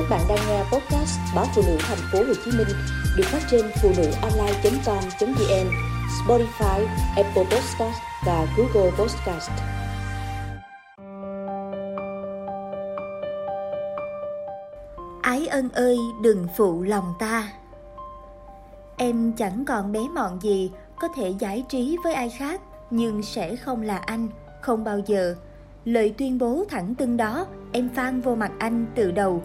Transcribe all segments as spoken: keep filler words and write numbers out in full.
Các bạn đang nghe podcast báo Phụ Nữ Thành phố Hồ Chí Minh được phát trên phụ nữ online chấm com chấm vn, Spotify, Apple Podcast và Google Podcast. Ái ân ơi, đừng phụ lòng ta. Em chẳng còn bé mọn gì có thể giải trí với ai khác, nhưng sẽ không là anh, không bao giờ. Lời tuyên bố thẳng thừng đó em phang vô mặt anh từ đầu.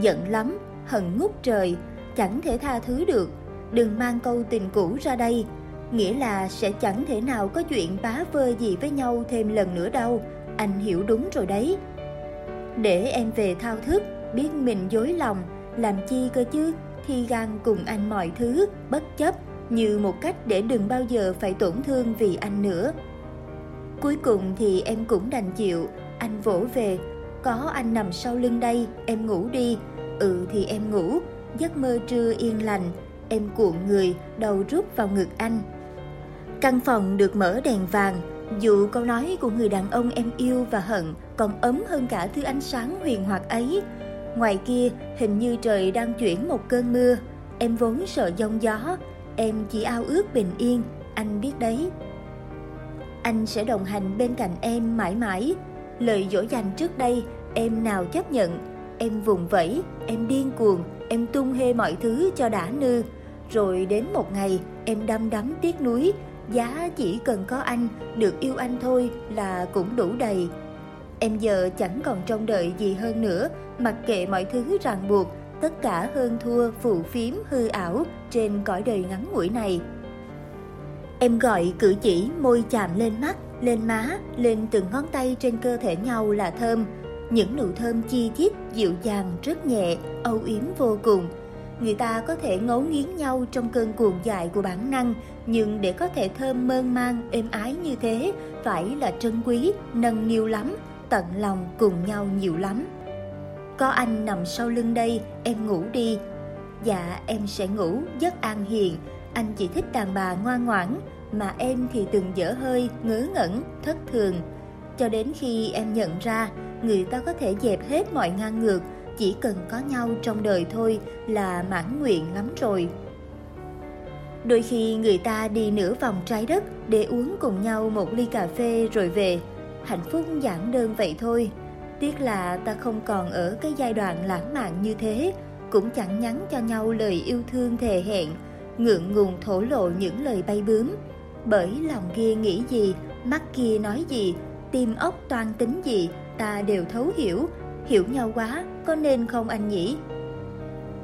Giận lắm, hận ngút trời, chẳng thể tha thứ được. Đừng mang câu tình cũ ra đây, nghĩa là sẽ chẳng thể nào có chuyện bá vơ gì với nhau thêm lần nữa đâu. Anh hiểu đúng rồi đấy. Để em về thao thức, biết mình dối lòng, làm chi cơ chứ, thi gan cùng anh mọi thứ, bất chấp, như một cách để đừng bao giờ phải tổn thương vì anh nữa. Cuối cùng thì em cũng đành chịu. Anh vỗ về, có anh nằm sau lưng đây, em ngủ đi. Ừ thì em ngủ, giấc mơ trưa yên lành, em cuộn người, đầu rút vào ngực anh. Căn phòng được mở đèn vàng, dù câu nói của người đàn ông em yêu và hận còn ấm hơn cả thứ ánh sáng huyền hoặc ấy. Ngoài kia hình như trời đang chuyển một cơn mưa, em vốn sợ giông gió, em chỉ ao ước bình yên, anh biết đấy. Anh sẽ đồng hành bên cạnh em mãi mãi. Lời dỗ dành trước đây em nào chấp nhận. Em vùng vẫy, em điên cuồng, em tung hê mọi thứ cho đã nư. Rồi đến một ngày em đăm đắm tiếc nuối, giá chỉ cần có anh, được yêu anh thôi là cũng đủ đầy. Em giờ chẳng còn trông đợi gì hơn nữa, mặc kệ mọi thứ ràng buộc, tất cả hơn thua phù phiếm hư ảo trên cõi đời ngắn ngủi này. Em gọi cử chỉ môi chạm lên mắt, lên má, lên từng ngón tay trên cơ thể nhau là thơm. Những nụ thơm chi chít, dịu dàng, rất nhẹ, âu yếm vô cùng. Người ta có thể ngấu nghiến nhau trong cơn cuồng dại của bản năng, nhưng để có thể thơm mơn man, êm ái như thế, phải là trân quý, nâng niu lắm, tận lòng cùng nhau nhiều lắm. Có anh nằm sau lưng đây, em ngủ đi. Dạ, em sẽ ngủ, giấc an hiền. Anh chỉ thích đàn bà ngoan ngoãn, mà em thì từng dở hơi, ngớ ngẩn, thất thường. Cho đến khi em nhận ra, người ta có thể dẹp hết mọi ngang ngược, chỉ cần có nhau trong đời thôi là mãn nguyện lắm rồi. Đôi khi người ta đi nửa vòng trái đất để uống cùng nhau một ly cà phê rồi về. Hạnh phúc giản đơn vậy thôi. Tiếc là ta không còn ở cái giai đoạn lãng mạn như thế, cũng chẳng nhắn cho nhau lời yêu thương thề hẹn, ngượng ngùng thổ lộ những lời bay bướm. Bởi lòng kia nghĩ gì, mắt kia nói gì, tim óc toan tính gì, ta đều thấu hiểu. Hiểu nhau quá, có nên không anh nhỉ?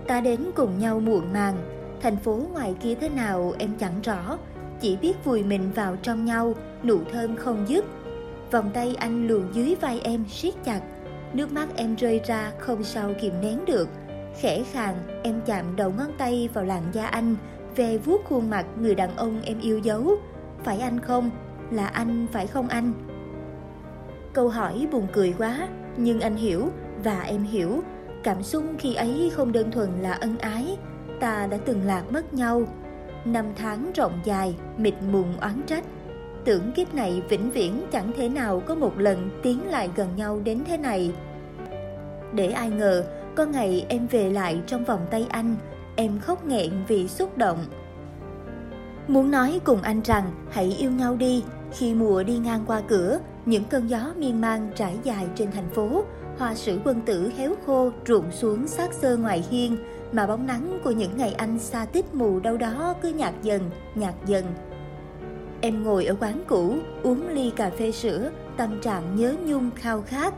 Ta đến cùng nhau muộn màng, thành phố ngoài kia thế nào em chẳng rõ, chỉ biết vùi mình vào trong nhau, nụ thơm không dứt. Vòng tay anh luồn dưới vai em siết chặt, nước mắt em rơi ra không sao kìm nén được. Khẽ khàng, em chạm đầu ngón tay vào làn da anh, ve vuốt khuôn mặt người đàn ông em yêu dấu. Phải anh không? Là anh phải không anh? Câu hỏi buồn cười quá, nhưng anh hiểu và em hiểu. Cảm xúc khi ấy không đơn thuần là ân ái, ta đã từng lạc mất nhau. Năm tháng rộng dài, mịt mùng oán trách. Tưởng kiếp này vĩnh viễn chẳng thể nào có một lần tiến lại gần nhau đến thế này. Để ai ngờ, có ngày em về lại trong vòng tay anh, em khóc nghẹn vì xúc động. Muốn nói cùng anh rằng hãy yêu nhau đi, khi mùa đi ngang qua cửa, những cơn gió miên man trải dài trên thành phố, hoa sữa quân tử héo khô ruộng xuống xác xơ ngoài hiên, mà bóng nắng của những ngày anh xa tít mù đâu đó cứ nhạt dần, nhạt dần. Em ngồi ở quán cũ, uống ly cà phê sữa, tâm trạng nhớ nhung khao khát.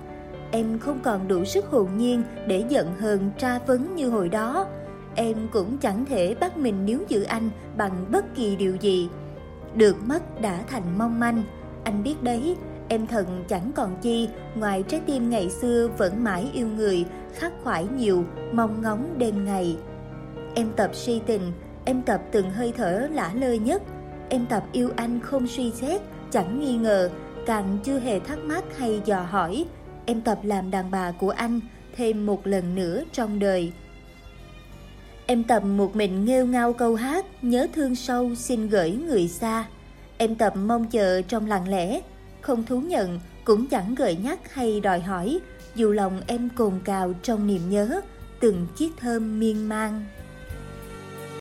Em không còn đủ sức hồn nhiên để giận hờn tra vấn như hồi đó. Em cũng chẳng thể bắt mình níu giữ anh bằng bất kỳ điều gì. Được mất đã thành mong manh. Anh biết đấy, em thần chẳng còn chi ngoài trái tim ngày xưa vẫn mãi yêu người, khắc khoải nhiều, mong ngóng đêm ngày. Em tập si tình, em tập từng hơi thở lả lơi nhất. Em tập yêu anh không suy xét, chẳng nghi ngờ, càng chưa hề thắc mắc hay dò hỏi. Em tập làm đàn bà của anh thêm một lần nữa trong đời. Em tập một mình nghêu ngao câu hát, nhớ thương sâu xin gửi người xa. Em tập mong chờ trong lặng lẽ, không thú nhận, cũng chẳng gợi nhắc hay đòi hỏi. Dù lòng em cồn cào trong niềm nhớ, từng chiếc thơm miên man.